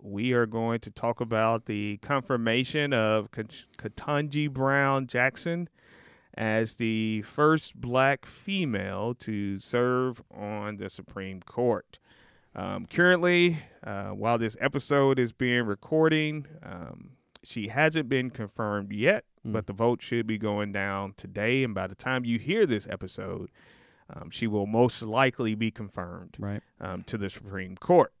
we are going to talk about the confirmation of Ketanji Brown Jackson as the first black female to serve on the Supreme Court. Currently, while this episode is being recorded, she hasn't been confirmed yet, but the vote should be going down today. And by the time you hear this episode, she will most likely be confirmed to the Supreme Court.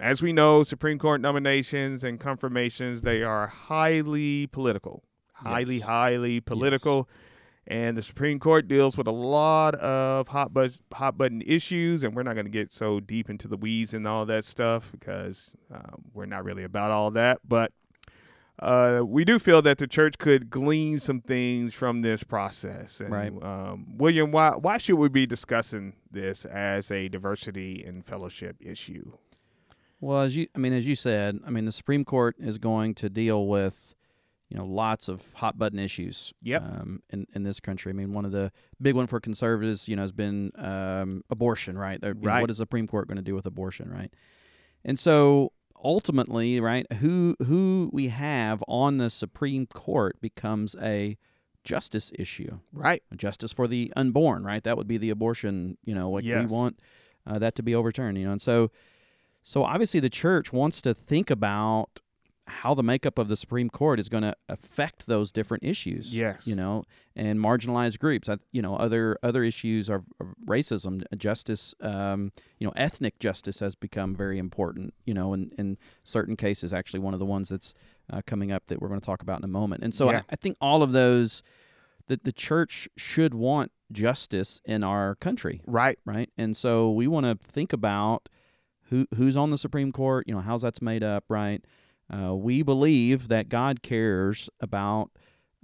As we know, Supreme Court nominations and confirmations, they are highly political, highly political. Yes. And the Supreme Court deals with a lot of hot button issues. And we're not going to get so deep into the weeds and all that stuff because we're not really about all that. But we do feel that the church could glean some things from this process. And, William, why should we be discussing this as a diversity and fellowship issue? Well, as you said, the Supreme Court is going to deal with, lots of hot button issues. Yep. In this country, one of the big one for conservatives, has been abortion, right? Right. What is the Supreme Court going to do with abortion, right? And so ultimately, who we have on the Supreme Court becomes a justice issue, right? Justice for the unborn, right? That would be the abortion, we want that to be overturned, And so obviously the church wants to think about how the makeup of the Supreme Court is going to affect those different issues, and marginalized groups. Other issues are racism, justice. Ethnic justice has become very important. In certain cases, actually, one of the ones that's coming up that we're going to talk about in a moment. And so, I think all of those that the church should want justice in our country, right, and so we want to think about who's on the Supreme Court. How's that's made up, right? We believe that God cares about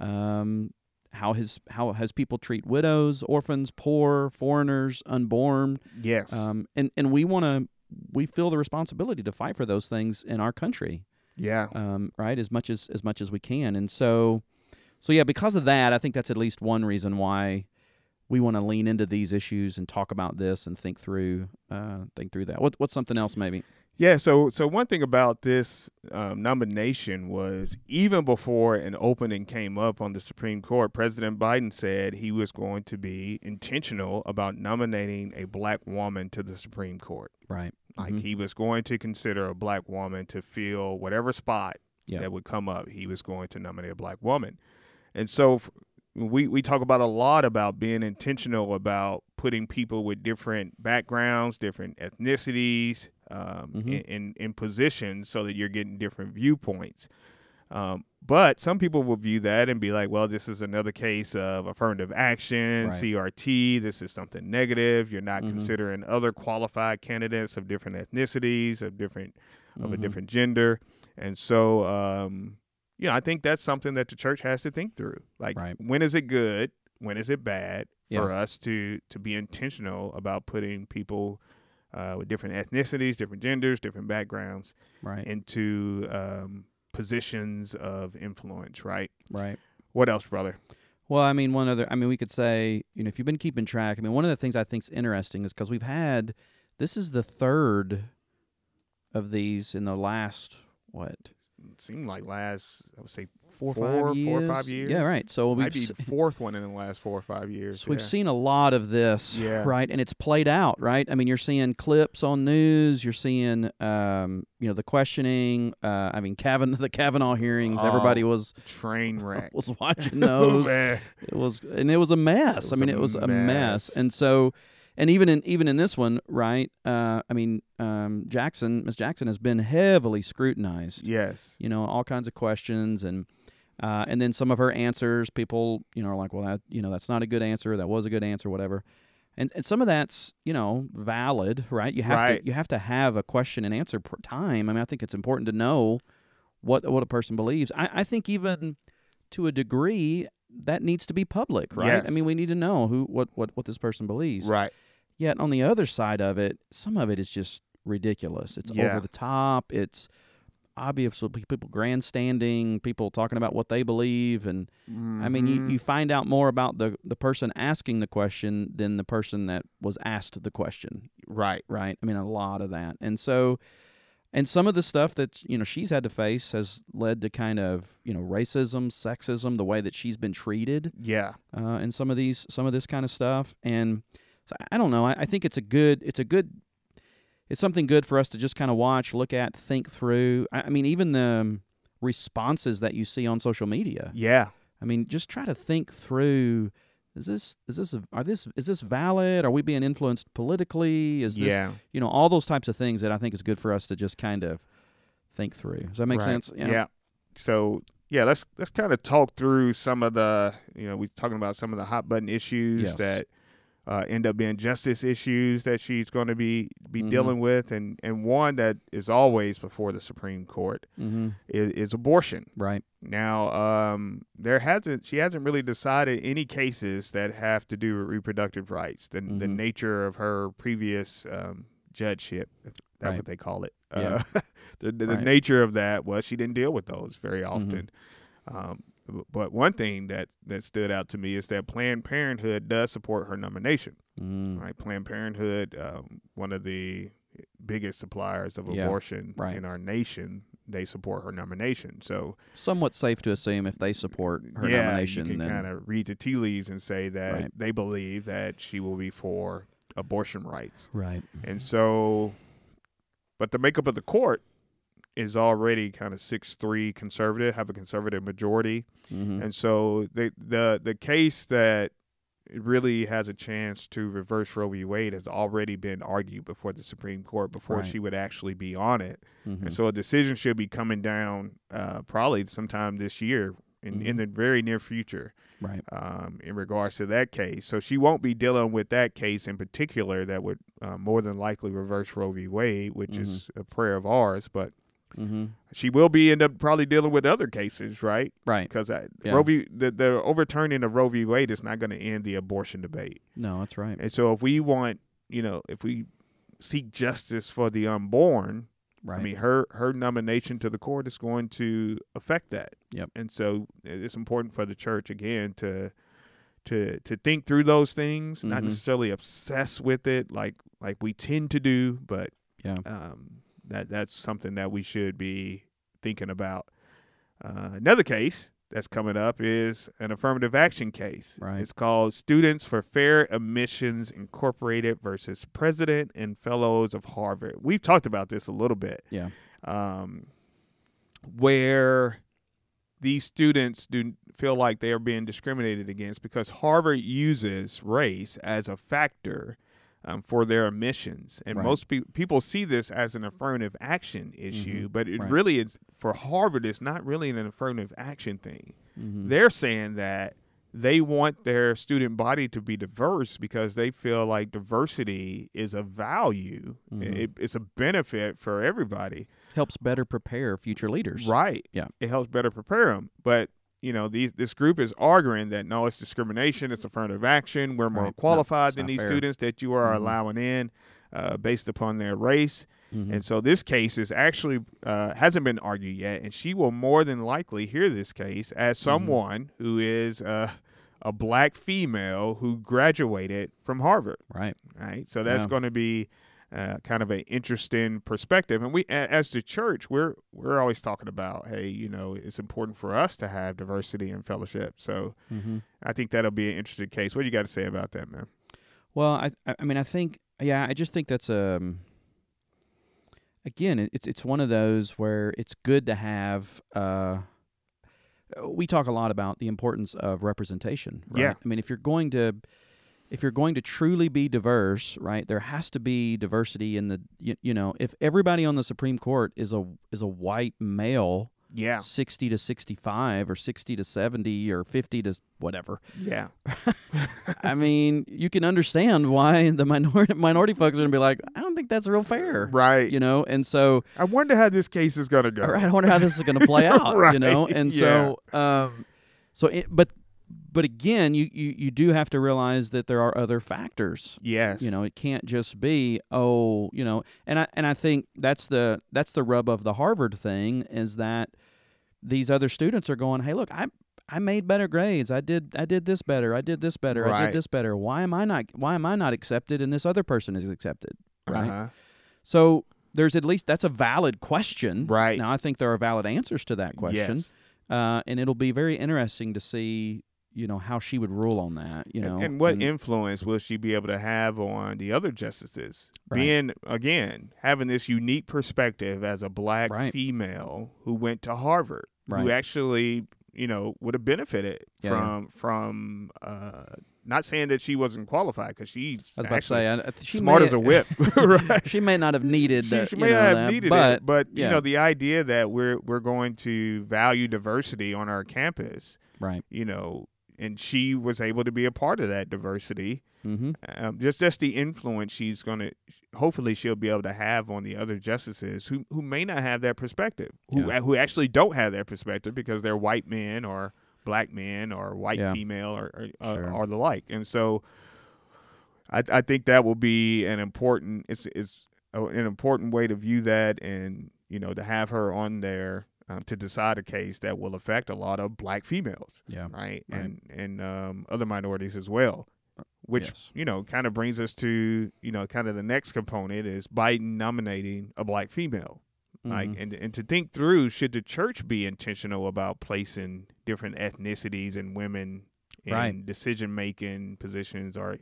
how his people treat widows, orphans, poor, foreigners, unborn. Yes. And we feel the responsibility to fight for those things in our country. Yeah. As much as we can. And so because of that, I think that's at least one reason why we want to lean into these issues and talk about this and think through that. What's something else maybe? Yeah, so one thing about this nomination was even before an opening came up on the Supreme Court, President Biden said he was going to be intentional about nominating a black woman to the Supreme Court. Right. Like he was going to consider a black woman to fill whatever spot that would come up. He was going to nominate a black woman. And so we talk about a lot about being intentional about putting people with different backgrounds, different ethnicities, in positions so that you're getting different viewpoints. But some people will view that and be like, well, this is another case of affirmative action, CRT. This is something negative. You're not considering other qualified candidates of different ethnicities, of a different gender. And so, I think that's something that the church has to think through. Like, when is it good? When is it bad for us to be intentional about putting people with different ethnicities, different genders, different backgrounds, into positions of influence, right? What else, brother? Well, we could say, if you've been keeping track, one of the things I think is interesting is because we've had, this is the third of these in the last, four or five years. Yeah, right. So we've be the fourth one in the last 4 or 5 years. So we've seen a lot of this, and it's played out, right? You're seeing clips on news. You're seeing, the questioning. The Kavanaugh hearings. Everybody was train wreck. Was watching those. It was a mess. It was a mess. And so, and even in this one, right? Ms. Jackson has been heavily scrutinized. Yes. All kinds of questions and then some of her answers, people, are like, well, that's not a good answer. That was a good answer, whatever. And some of that's, valid, right? You have to have a question and answer time. I think it's important to know what a person believes. I think even to a degree that needs to be public, right? Yes. I mean, we need to know who what this person believes. Right. Yet on the other side of it, some of it is just ridiculous. It's over the top. It's obviously people grandstanding, people talking about what they believe. And I mean, you find out more about the person asking the question than the person that was asked the question. Right. Right. I mean, a lot of that. And so, and some of the stuff that, you know, she's had to face has led to kind of, you know, racism, sexism, the way that she's been treated. Yeah. And some of this kind of stuff. And so I don't know. I think it's something good for us to just kind of watch, look at, think through. I mean, even the responses that you see on social media. Yeah. I mean, just try to think through, is this valid? Are we being influenced politically? Is this, you know, all those types of things that I think is good for us to just kind of think through. Does that make sense? You know? Yeah. So, yeah, let's kind of talk through some of the, you know, we're talking about some of the hot button issues that end up being justice issues that she's going to be dealing with, and one that is always before the Supreme Court is abortion. Right now, she hasn't really decided any cases that have to do with reproductive rights. The nature of her previous judgeship, if that's what they call it. Yeah. The nature of that was she didn't deal with those very often. But one thing that stood out to me is that Planned Parenthood does support her nomination. Right? Planned Parenthood, one of the biggest suppliers of abortion in our nation, they support her nomination. So somewhat safe to assume if they support her nomination. You can kind of read the tea leaves and say that they believe that she will be for abortion rights. Right. And so, but the makeup of the court is already kind of 6-3 conservative, have a conservative majority. And so the case that really has a chance to reverse Roe v. Wade has already been argued before the Supreme Court before she would actually be on it. And so a decision should be coming down probably sometime this year in the very near future. Right. In regards to that case. So she won't be dealing with that case in particular that would more than likely reverse Roe v. Wade, which is a prayer of ours, but she will be end up probably dealing with other cases, right? Right. Because the overturning of Roe v. Wade is not going to end the abortion debate. No, that's right. And so if we want, you know, if we seek justice for the unborn, right. I mean, her nomination to the court is going to affect that. Yep. And so it's important for the church, again, to think through those things, not necessarily obsess with it like we tend to do, but that's something that we should be thinking about. Another case that's coming up is an affirmative action case. Right. It's called Students for Fair Admissions Incorporated versus President and Fellows of Harvard. We've talked about this a little bit. Yeah. Where these students do feel like they are being discriminated against because Harvard uses race as a factor for their admissions. And most people see this as an affirmative action issue, but it really is, for Harvard, it's not really an affirmative action thing. They're saying that they want their student body to be diverse because they feel like diversity is a value. It's a benefit for everybody. Helps better prepare future leaders. Right. Yeah. It helps better prepare them. But you know, this group is arguing that, no, it's discrimination, it's affirmative action, we're more qualified than these students that you are allowing in based upon their race. And so this case is actually hasn't been argued yet, and she will more than likely hear this case as someone who is a black female who graduated from Harvard. Right. Right. So that's going to be kind of an interesting perspective. And we, as the church, we're always talking about, hey, you know, it's important for us to have diversity and fellowship. So I think that'll be an interesting case. What do you got to say about that, man? Well, I mean, I think, I just think that's, again, it's one of those where it's good to have, we talk a lot about the importance of representation, right? Yeah. I mean, if you're going to truly be diverse, right, there has to be diversity in the, you know, if everybody on the Supreme Court is a white male, yeah, 60 to 65 or 60 to 70 or 50 to whatever. Yeah. I mean, you can understand why the minority folks are going to be like, I don't think that's real fair. Right. You know, and so. I wonder how this case is going to go. Right, I wonder how this is going to play out, right. You know. And yeah. But again, you do have to realize that there are other factors. Yes. You know, it can't just be, oh, you know, and I think that's the rub of the Harvard thing is that these other students are going, hey, look, I made better grades. I did this better. I did this better. Right. I did this better. Why am I not accepted and this other person is accepted? Right. Uh-huh. So there's at least that's a valid question. Right. Now I think there are valid answers to that question. Yes. And it'll be very interesting to see, you know, how she would rule on that, you know. And what influence will she be able to have on the other justices? Right. Being, again, having this unique perspective as a black right. female who went to Harvard, right. who actually, you know, would have benefited from not saying that she wasn't qualified, because she's smart as a whip. Right? She may not have needed that. She may not have needed it, but yeah. you know, the idea that we're going to value diversity on our campus, right? You know, and she was able to be a part of that diversity. Mm-hmm. Just the influence she's going to, hopefully she'll be able to have on the other justices who may not have that perspective, who actually don't have that perspective because they're white men or black men or white female or the like. And so I think that will be an important, an important way to view that, and, you know, to have her on there to decide a case that will affect a lot of black females. Yeah. Right. And other minorities as well. Which, you know, kind of brings us to, you know, kind of the next component is Biden nominating a black female. Mm-hmm. Like, and to think through, should the church be intentional about placing different ethnicities and women in right. decision-making positions or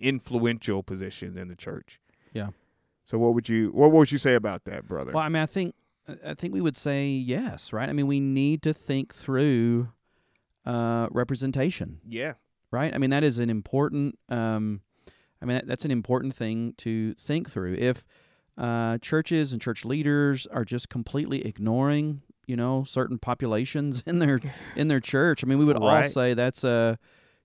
influential positions in the church? Yeah. So what would you say about that, brother? Well, I mean, I think we would say yes, right? I mean, we need to think through representation. Yeah. Right? I mean, that is an important. That's an important thing to think through. If churches and church leaders are just completely ignoring, you know, certain populations in their church, I mean, we would right. all say that's a,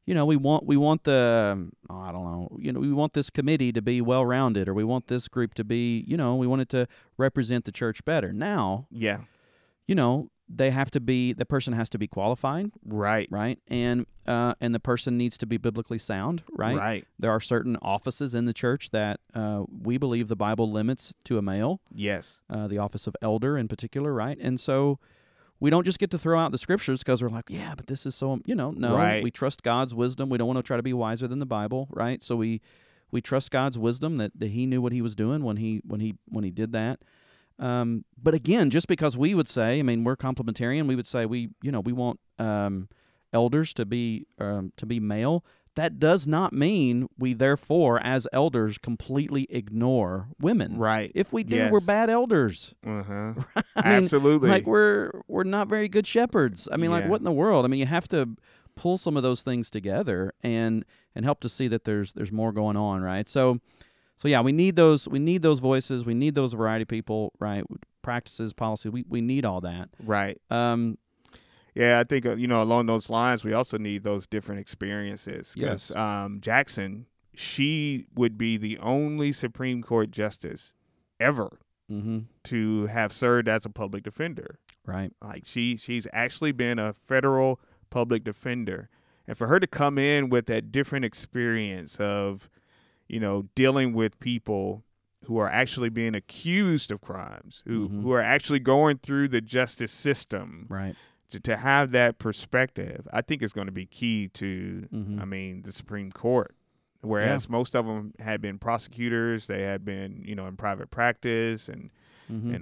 you know, we want the, I don't know, you know, we want this committee to be well rounded, or we want this group to be, you know, we want it to represent the church better. Now, yeah, you know. They have to be, the person has to be qualified. Right. Right. And the person needs to be biblically sound. Right. Right. There are certain offices in the church that we believe the Bible limits to a male. Yes. The office of elder in particular. Right. And so we don't just get to throw out the scriptures because we're like, yeah, but this is so, you know, no, right. we trust God's wisdom. We don't want to try to be wiser than the Bible. Right. So we trust God's wisdom that he knew what he was doing when he did that. But again, just because we would say, I mean, we're complementarian, we would say we want elders to be male. That does not mean we therefore, as elders, completely ignore women. Right. If we do, yes. we're bad elders. Uh-huh. Absolutely. Like we're not very good shepherds. I mean, yeah. like what in the world? I mean, you have to pull some of those things together and help to see that there's more going on, right? So yeah, we need those voices, we need those variety of people, right? Practices, policy, we need all that. Right. Yeah, I think, you know, along those lines, we also need those different experiences. Yes. Jackson, she would be the only Supreme Court justice ever mm-hmm. to have served as a public defender. Right. Like she's actually been a federal public defender. And for her to come in with that different experience of, you know, dealing with people who are actually being accused of crimes, who are actually going through the justice system, right? To have that perspective, I think is going to be key to, the Supreme Court, whereas most of them had been prosecutors, they had been, you know, in private practice and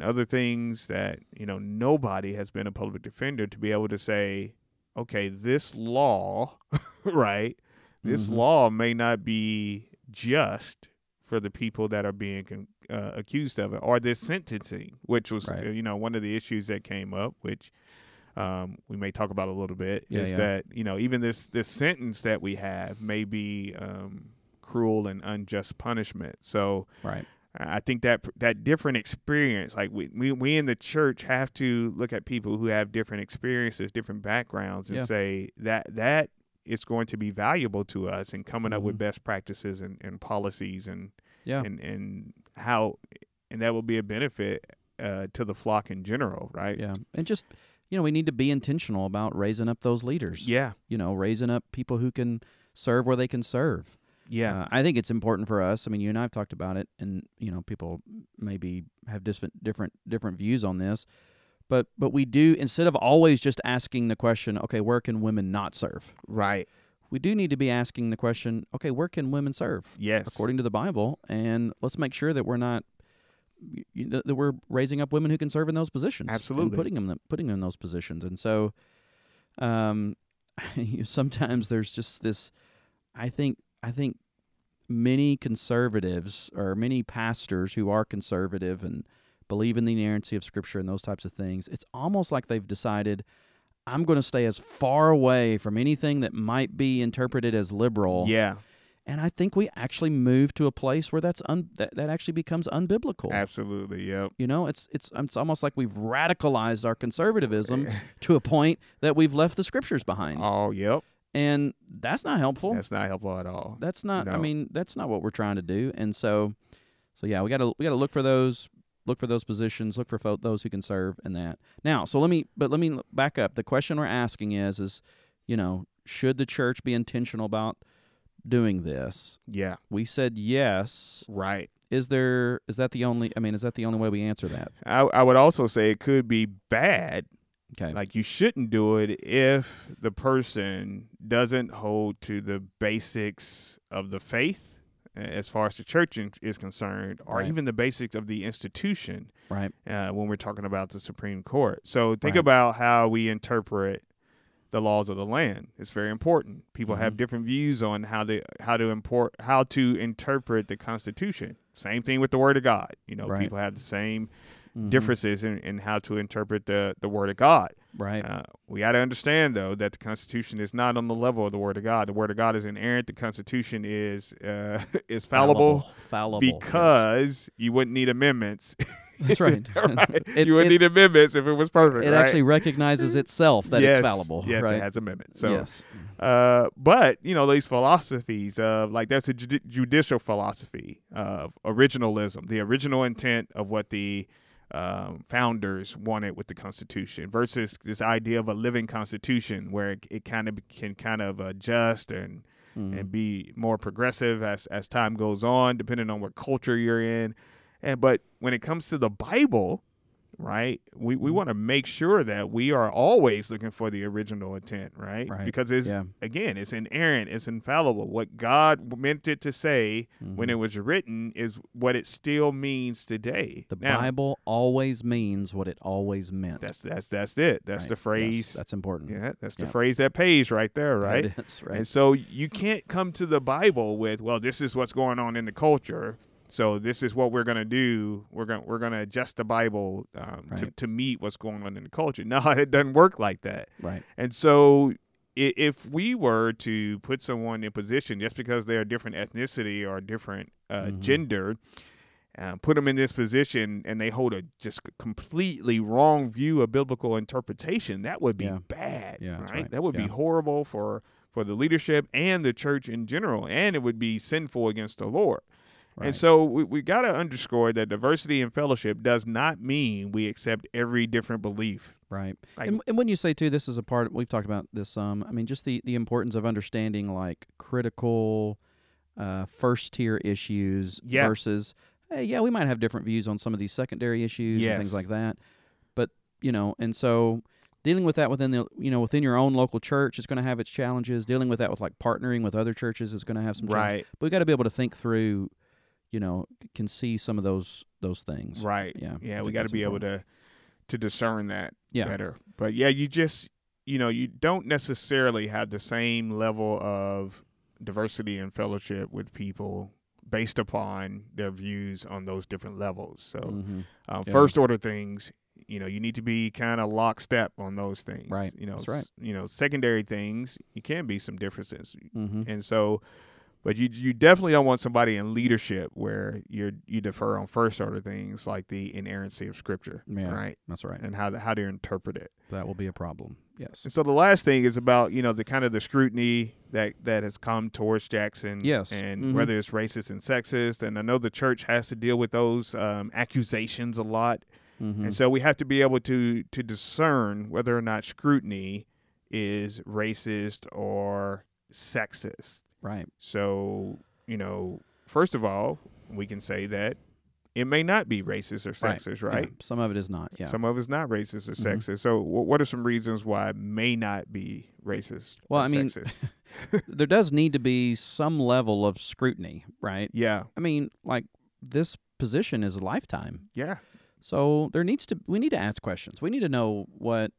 other things that, you know, nobody has been a public defender to be able to say, okay, this law, right? This law may not be just for the people that are being accused of it, or this sentencing, which was, right. You know, one of the issues that came up, which we may talk about a little bit, is that, you know, even this sentence that we have may be cruel and unjust punishment. So right. I think that different experience, like we in the church have to look at people who have different experiences, different backgrounds, and say that is going to be valuable to us in coming up with best practices and policies and that will be a benefit to the flock in general, right? Yeah, and just we need to be intentional about raising up those leaders. Yeah, raising up people who can serve where they can serve. Yeah, I think it's important for us. I mean, you and I have talked about it, and people maybe have different views on this, but we do, instead of always just asking the question, okay, where can women not serve? Right. We do need to be asking the question, okay, where can women serve? Yes, according to the Bible, and let's make sure that we're not that we're raising up women who can serve in those positions. Absolutely, and putting them in those positions, and so sometimes there's just this, I think many conservatives or many pastors who are conservative and believe in the inerrancy of Scripture and those types of things, it's almost like they've decided, I'm going to stay as far away from anything that might be interpreted as liberal. Yeah. And I think we actually move to a place where that actually becomes unbiblical. Absolutely, yep. It's almost like we've radicalized our conservatism to a point that we've left the Scriptures behind. Oh, yep. And that's not helpful. That's not helpful at all. That's not. No. I mean, that's not what we're trying to do. And so yeah, we got to look for those positions, look for those who can serve in that. Now, let me back up. The question we're asking is should the church be intentional about doing this? Yeah, we said yes. Right. Is that the only way we answer that? I would also say it could be bad. Okay. Like, you shouldn't do it if the person doesn't hold to the basics of the faith, as far as the church is concerned, or even the basics of the institution. Right. When we're talking about the Supreme Court, so think about how we interpret the laws of the land. It's very important. People have different views on how to interpret the Constitution. Same thing with the Word of God. People have the same. Differences in how to interpret the Word of God. Right. We got to understand, though, that the Constitution is not on the level of the Word of God. The Word of God is inerrant. The Constitution is fallible because you wouldn't need amendments. That's right. Right? You wouldn't need amendments if it was perfect. It actually recognizes itself that it's fallible. Yes, it has amendments. So, yes. But, these philosophies of, like, that's a judicial philosophy of originalism, the original intent of what the founders wanted with the Constitution versus this idea of a living Constitution where it kind of can adjust and be more progressive as time goes on, depending on what culture you're in. But when it comes to the Bible, right, we want to make sure that we are always looking for the original intent, right? Because it's inerrant, it's infallible. What God meant it to say when it was written is what it still means today. Bible always means what it always meant. That's it. That's the phrase. That's important. Yeah, that's the phrase that pays right there, right? That's right. And so you can't come to the Bible with, well, this is what's going on in the culture. So this is what we're going to do. We're going to adjust the Bible to meet what's going on in the culture. No, it doesn't work like that. Right. And so if we were to put someone in position just because they're a different ethnicity or different gender, put them in this position and they hold a just completely wrong view of biblical interpretation, that would be bad. Yeah, right? That would be horrible for the leadership and the church in general, and it would be sinful against the Lord. Right. And so we got to underscore that diversity and fellowship does not mean we accept every different belief. Right. Like, and when you say, too, this is a part, we've talked about this some, I mean, just the importance of understanding, like, critical first-tier issues versus, hey, yeah, we might have different views on some of these secondary issues and things like that. But, and so dealing with that within the within your own local church is going to have its challenges. Dealing with that with, like, partnering with other churches is going to have some challenges. Right. But we've got to be able to think through, can see some of those things. Right. Yeah. Yeah, we got to be able to discern that better. But yeah, you just, you don't necessarily have the same level of diversity and fellowship with people based upon their views on those different levels. So first order things, you need to be kind of lockstep on those things. Right. That's right. Secondary things, you can be some differences. And so But you definitely don't want somebody in leadership where you defer on first order things like the inerrancy of Scripture, yeah, right? That's right, and how to interpret it. That will be a problem. Yes. And so the last thing is about the kind of the scrutiny that has come towards Jackson. Yes. And mm-hmm. whether it's racist and sexist, and I know the church has to deal with those accusations a lot, mm-hmm. and so we have to be able to discern whether or not scrutiny is racist or sexist. Right. So, first of all, we can say that it may not be racist or sexist, right? Yeah. Some of it is not, yeah. Some of it's not racist or mm-hmm. sexist. So what are some reasons why it may not be racist or sexist? There does need to be some level of scrutiny, right? Yeah. I mean, like, this position is a lifetime. Yeah. So we need to ask questions. We need to know what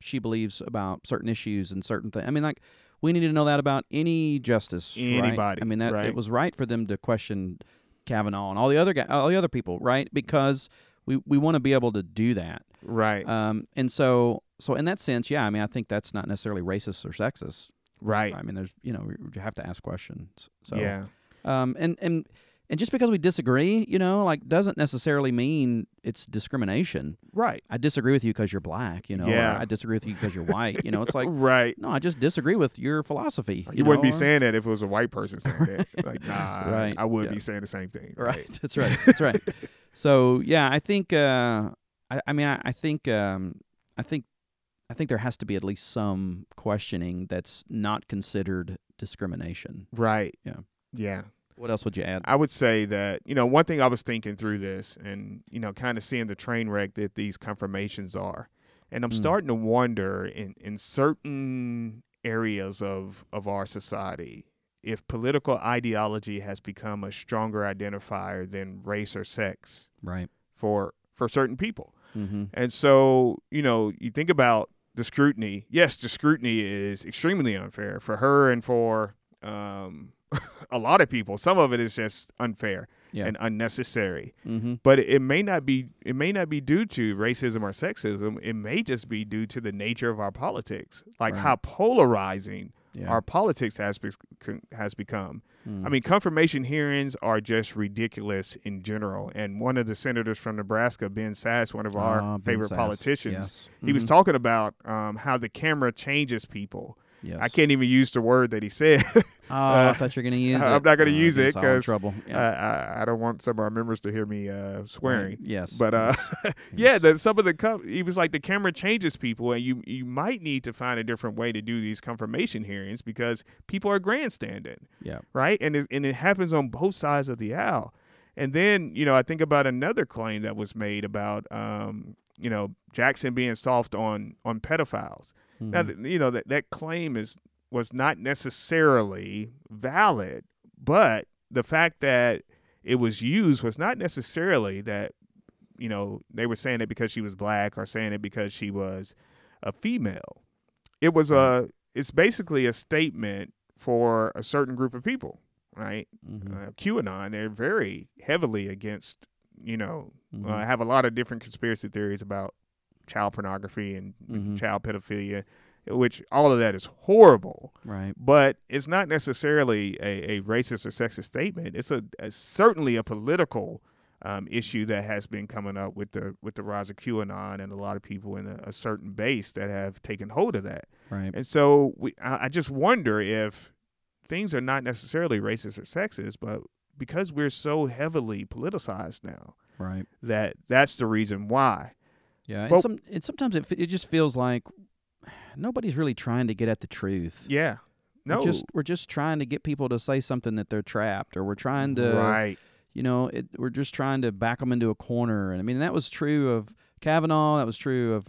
she believes about certain issues and certain things. I mean, like, we need to know that about any justice, anybody. Right? I mean, that right. It was right for them to question Kavanaugh and all the other guys, all the other people, right? Because we want to be able to do that, right? And so in that sense, yeah. I mean, I think that's not necessarily racist or sexist, right? I mean, there's you have to ask questions. So yeah. And just because we disagree, doesn't necessarily mean it's discrimination. Right. I disagree with you because you're black, Yeah. Or I disagree with you because you're white. It's like, right. No, I just disagree with your philosophy. You wouldn't be saying that if it was a white person saying that. Like, nah, right. I would be saying the same thing. Right. That's right. That's right. So, yeah, I think, I think there has to be at least some questioning that's not considered discrimination. Right. Yeah. Yeah. What else would you add? I would say that, one thing I was thinking through this and, kind of seeing the train wreck that these confirmations are. And I'm starting to wonder in certain areas of our society if political ideology has become a stronger identifier than race or sex. Right. For certain people. Mm-hmm. And so, you think about the scrutiny. Yes, the scrutiny is extremely unfair for her and for a lot of people. Some of it is just unfair and unnecessary, mm-hmm. but it may not be due to racism or sexism. It may just be due to the nature of our politics, like how polarizing our politics has become. I mean, confirmation hearings are just ridiculous in general. And one of the senators from Nebraska, Ben Sasse, one of our favorite politicians, yes. He was talking about how the camera changes people. Yes. I can't even use the word that he said. I thought you were going to use it. I'm not going to use it because I don't want some of our members to hear me swearing. Right. Yes. But yes. Yeah, some of the he was like, the camera changes people, and you might need to find a different way to do these confirmation hearings because people are grandstanding. Yeah. Right. And it happens on both sides of the aisle. And then I think about another claim that was made about Jackson being soft on pedophiles. Mm-hmm. Now, that claim was not necessarily valid, but the fact that it was used was not necessarily that, they were saying it because she was black or saying it because she was a female. It was it's basically a statement for a certain group of people, right? Mm-hmm. QAnon, they're very heavily against, mm-hmm. Have a lot of different conspiracy theories about child pornography and mm-hmm. child pedophilia, which all of that is horrible. Right. But it's not necessarily a racist or sexist statement. It's certainly a political issue that has been coming up with the rise of QAnon and a lot of people in a certain base that have taken hold of that. Right. And so I just wonder if things are not necessarily racist or sexist, but because we're so heavily politicized now, right, that's the reason why. Yeah, and sometimes it just feels like nobody's really trying to get at the truth. Yeah, no, we're just trying to get people to say something that they're trapped, or we're trying to, right? We're just trying to back them into a corner. And I mean, that was true of Kavanaugh. That was true of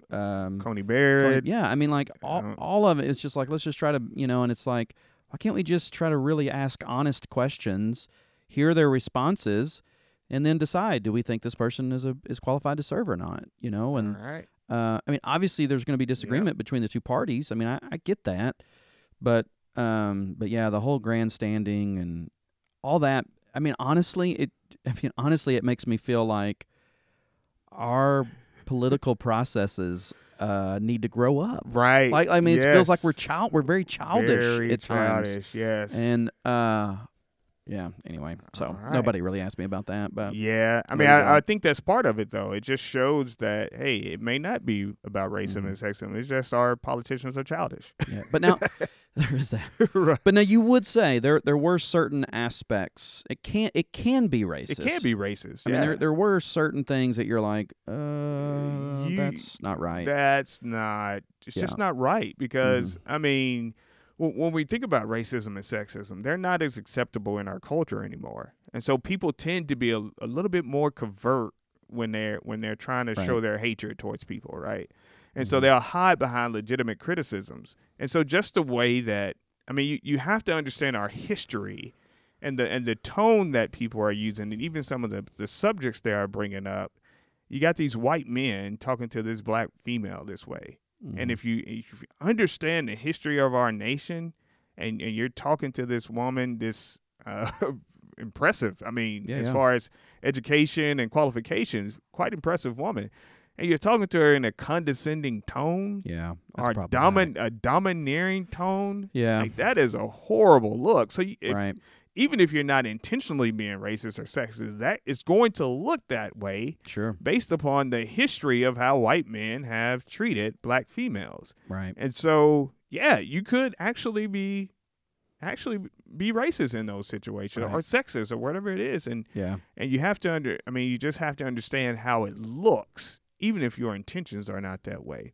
Coney Barrett. Yeah, I mean, like all of it. It's just like, let's just try to, And it's like, why can't we just try to really ask honest questions, hear their responses, and then decide, do we think this person is qualified to serve or not? And right. I mean, obviously there's going to be disagreement between the two parties. I mean, I get that, but yeah, the whole grandstanding and all that. I mean, honestly, it makes me feel like our political processes need to grow up. Right. Like, I mean, yes. It feels like we're very childish at times. Very childish, yes. And, yeah, anyway, so right. Nobody really asked me about that. But yeah, I mean, I think that's part of it, though. It just shows that, hey, it may not be about racism and sexism. It's just our politicians are childish. Yeah, but now there is that. Right. But now you would say there were certain aspects. It can be racist. It can be racist, yeah. I mean, there were certain things that you're like, that's not right. It's just not right because, I mean— when we think about racism and sexism, they're not as acceptable in our culture anymore. And so people tend to be a little bit more covert when they're trying to show their hatred towards people, right? And so they'll hide behind legitimate criticisms. And so just the way that, I mean, you have to understand our history and the tone that people are using and even some of the subjects they are bringing up. You got these white men talking to this black female this way. And if you understand the history of our nation and you're talking to this woman, this impressive, I mean, far as education and qualifications, quite impressive woman. And you're talking to her in a condescending tone. Yeah. Or a domineering tone. Yeah. Like, that is a horrible look. So even if you're not intentionally being racist or sexist, that it's going to look that way based upon the history of how white men have treated black females. Right. And so, yeah, you could actually be racist in those situations or sexist or whatever it is. And, and you have to you just have to understand how it looks, even if your intentions are not that way.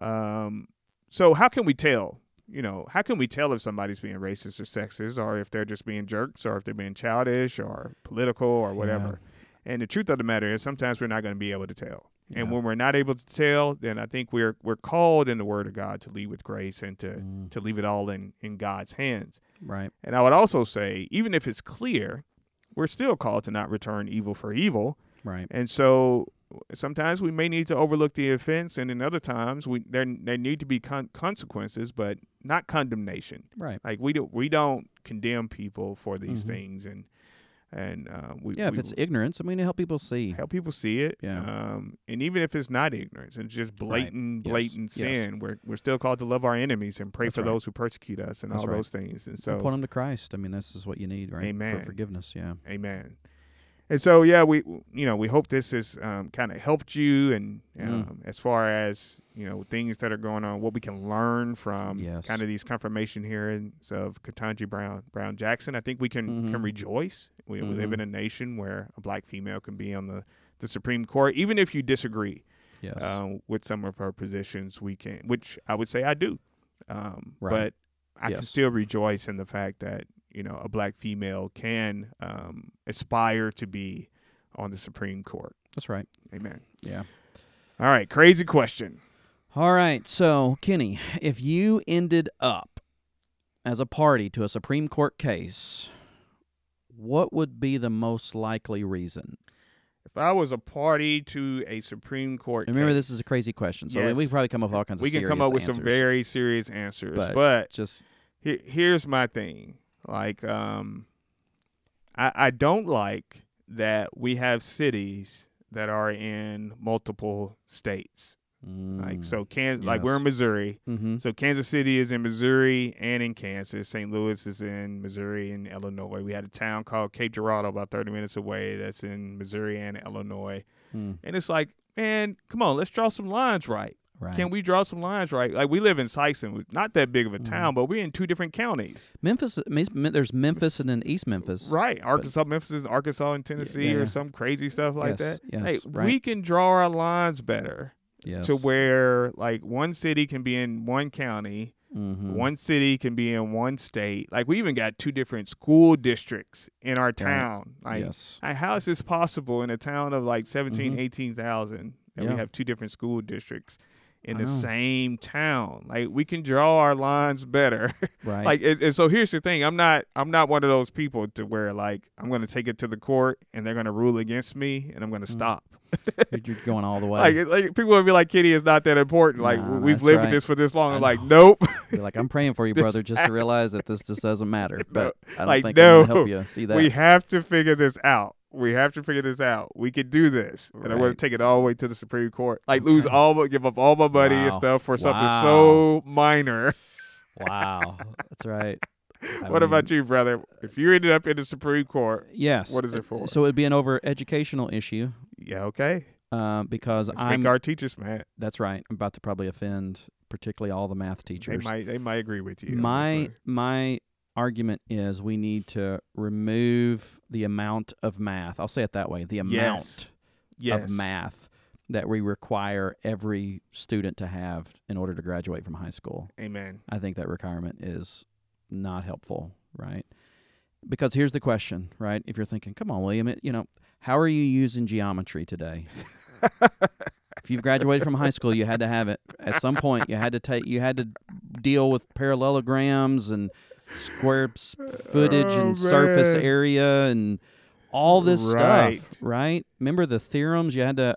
So how can we tell? You know, how can we tell if somebody's being racist or sexist or if they're just being jerks or if they're being childish or political or whatever? Yeah. And the truth of the matter is sometimes we're not going to be able to tell. Yeah. And when we're not able to tell, then I think we're called in the Word of God to lead with grace and to leave it all in God's hands. Right. And I would also say, even if it's clear, we're still called to not return evil for evil. Right. And so sometimes we may need to overlook the offense, and in other times there need to be consequences, but not condemnation. Right. Like we don't condemn people for these things, if it's ignorance, I mean, help people see it. Yeah. And even if it's not ignorance, it's just blatant sin. Yes. We're still called to love our enemies and pray for those who persecute us and all those things. And so point them to Christ. I mean, this is what you need, right? Amen. For forgiveness. Yeah. Amen. And so, yeah, we hope this has kind of helped you and as far as, you know, things that are going on, what we can learn from kind of these confirmation hearings of Ketanji Brown Jackson. I think we can rejoice. We live in a nation where a black female can be on the Supreme Court, even if you disagree with some of her positions, which I would say I do. But I can still rejoice in the fact that, you know, a black female can aspire to be on the Supreme Court. That's right. Amen. Yeah. All right. Crazy question. All right. So, Kenny, if you ended up as a party to a Supreme Court case, what would be the most likely reason? If I was a party to a Supreme Court case. Remember, this is a crazy question. So we probably come up with all kinds of serious answers. We can come up with some very serious answers. But just here's my thing. Like, I don't like that we have cities that are in multiple states. Like, so we're in Missouri. Mm-hmm. So Kansas City is in Missouri and in Kansas. St. Louis is in Missouri and Illinois. We had a town called Cape Girardeau about 30 minutes away that's in Missouri and Illinois. And it's like, man, come on, let's draw some lines right. Right. Can we draw some lines right? Like, we live in Sykeson, not that big of a town, but we're in two different counties. Memphis, there's Memphis and then East Memphis. Right. Arkansas and Tennessee or some crazy stuff like that. Yes, hey, we can draw our lines better to where, like, one city can be in one county, one city can be in one state. Like, we even got two different school districts in our town. Like, how is this possible in a town of, like, 17,000, 18,000, and we have two different school districts? In the same town. Like, we can draw our lines better. Right. Like, and so here's the thing. I'm not one of those people to where, like, I'm going to take it to the court and they're going to rule against me and I'm going to stop. You're going all the way. Like people would be like, Kitty, it's not that important. Like, we've lived with this for this long. I'm like, nope. You're like, I'm praying for you, brother, just to realize that this just doesn't matter. But I don't think I'm going to help you see that. We have to figure this out. We have to figure this out. We could do this. Right. And I want to take it all the way to the Supreme Court. Like lose all, give up all my money and stuff for something so minor. Wow. That's right. What about you, brother? If you ended up in the Supreme Court, what is it for? So it would be an over-educational issue. Yeah, okay. Because let's make our teachers mad. That's right. I'm about to probably offend particularly all the math teachers. They might agree with you. My argument is we need to remove the amount of math. I'll say it that way. The amount of math that we require every student to have in order to graduate from high school. Amen. I think that requirement is not helpful, right? Because here's the question, right? If you're thinking, come on, William, how are you using geometry today? If you've graduated from high school, you had to have it. At some point, you had to deal with parallelograms and square footage and surface area and all this stuff, right? Remember the theorems you had to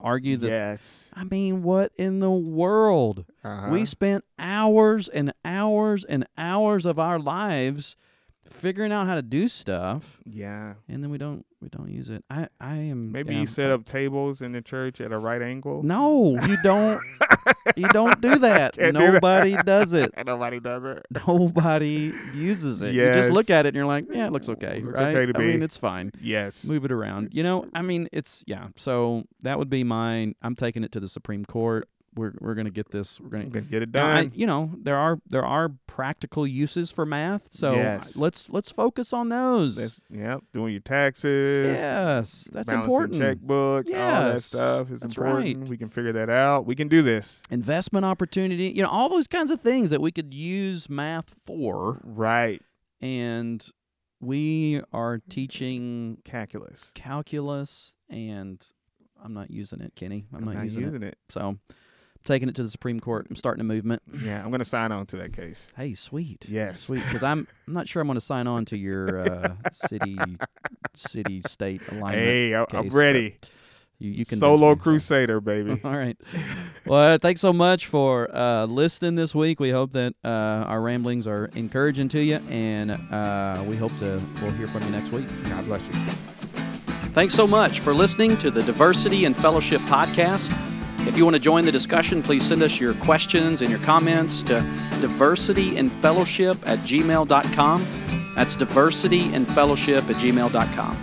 argue that. Yes. I mean, what in the world? Uh-huh. We spent hours and hours and hours of our lives figuring out how to do stuff. Yeah. And then we don't use it. You set up tables in the church at a right angle. No, you don't. You don't do that. Nobody does it. Nobody uses it. Yes. You just look at it and you're like, yeah, it looks okay. It's right? Okay to be. I mean, it's fine. Yes. Move it around. So that would be mine. I'm taking it to the Supreme Court. We're gonna get this. We're gonna get it done. There are practical uses for math, so let's focus on those. Doing your taxes. Yes, that's important. Checkbook. Yes, all that stuff is important. Right. We can figure that out. We can do this. Investment opportunity. All those kinds of things that we could use math for. Right. And we are teaching calculus, and I'm not using it, Kenny. I'm not using it. So. Taking it to the Supreme Court. I'm starting a movement. Yeah, I'm going to sign on to that case. Hey, sweet. Yes. Sweet, because I'm not sure I'm going to sign on to your city-state alignment. Hey, I'm ready. You can solo crusader, baby. All right. Well, thanks so much for listening this week. We hope that our ramblings are encouraging to you, and we hope we'll hear from you next week. God bless you. Thanks so much for listening to the Diversity and Fellowship Podcast. If you want to join the discussion, please send us your questions and your comments to diversityandfellowship@gmail.com. That's diversityandfellowship@gmail.com.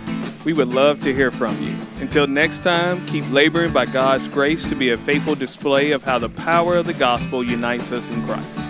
We would love to hear from you. Until next time, keep laboring by God's grace to be a faithful display of how the power of the gospel unites us in Christ.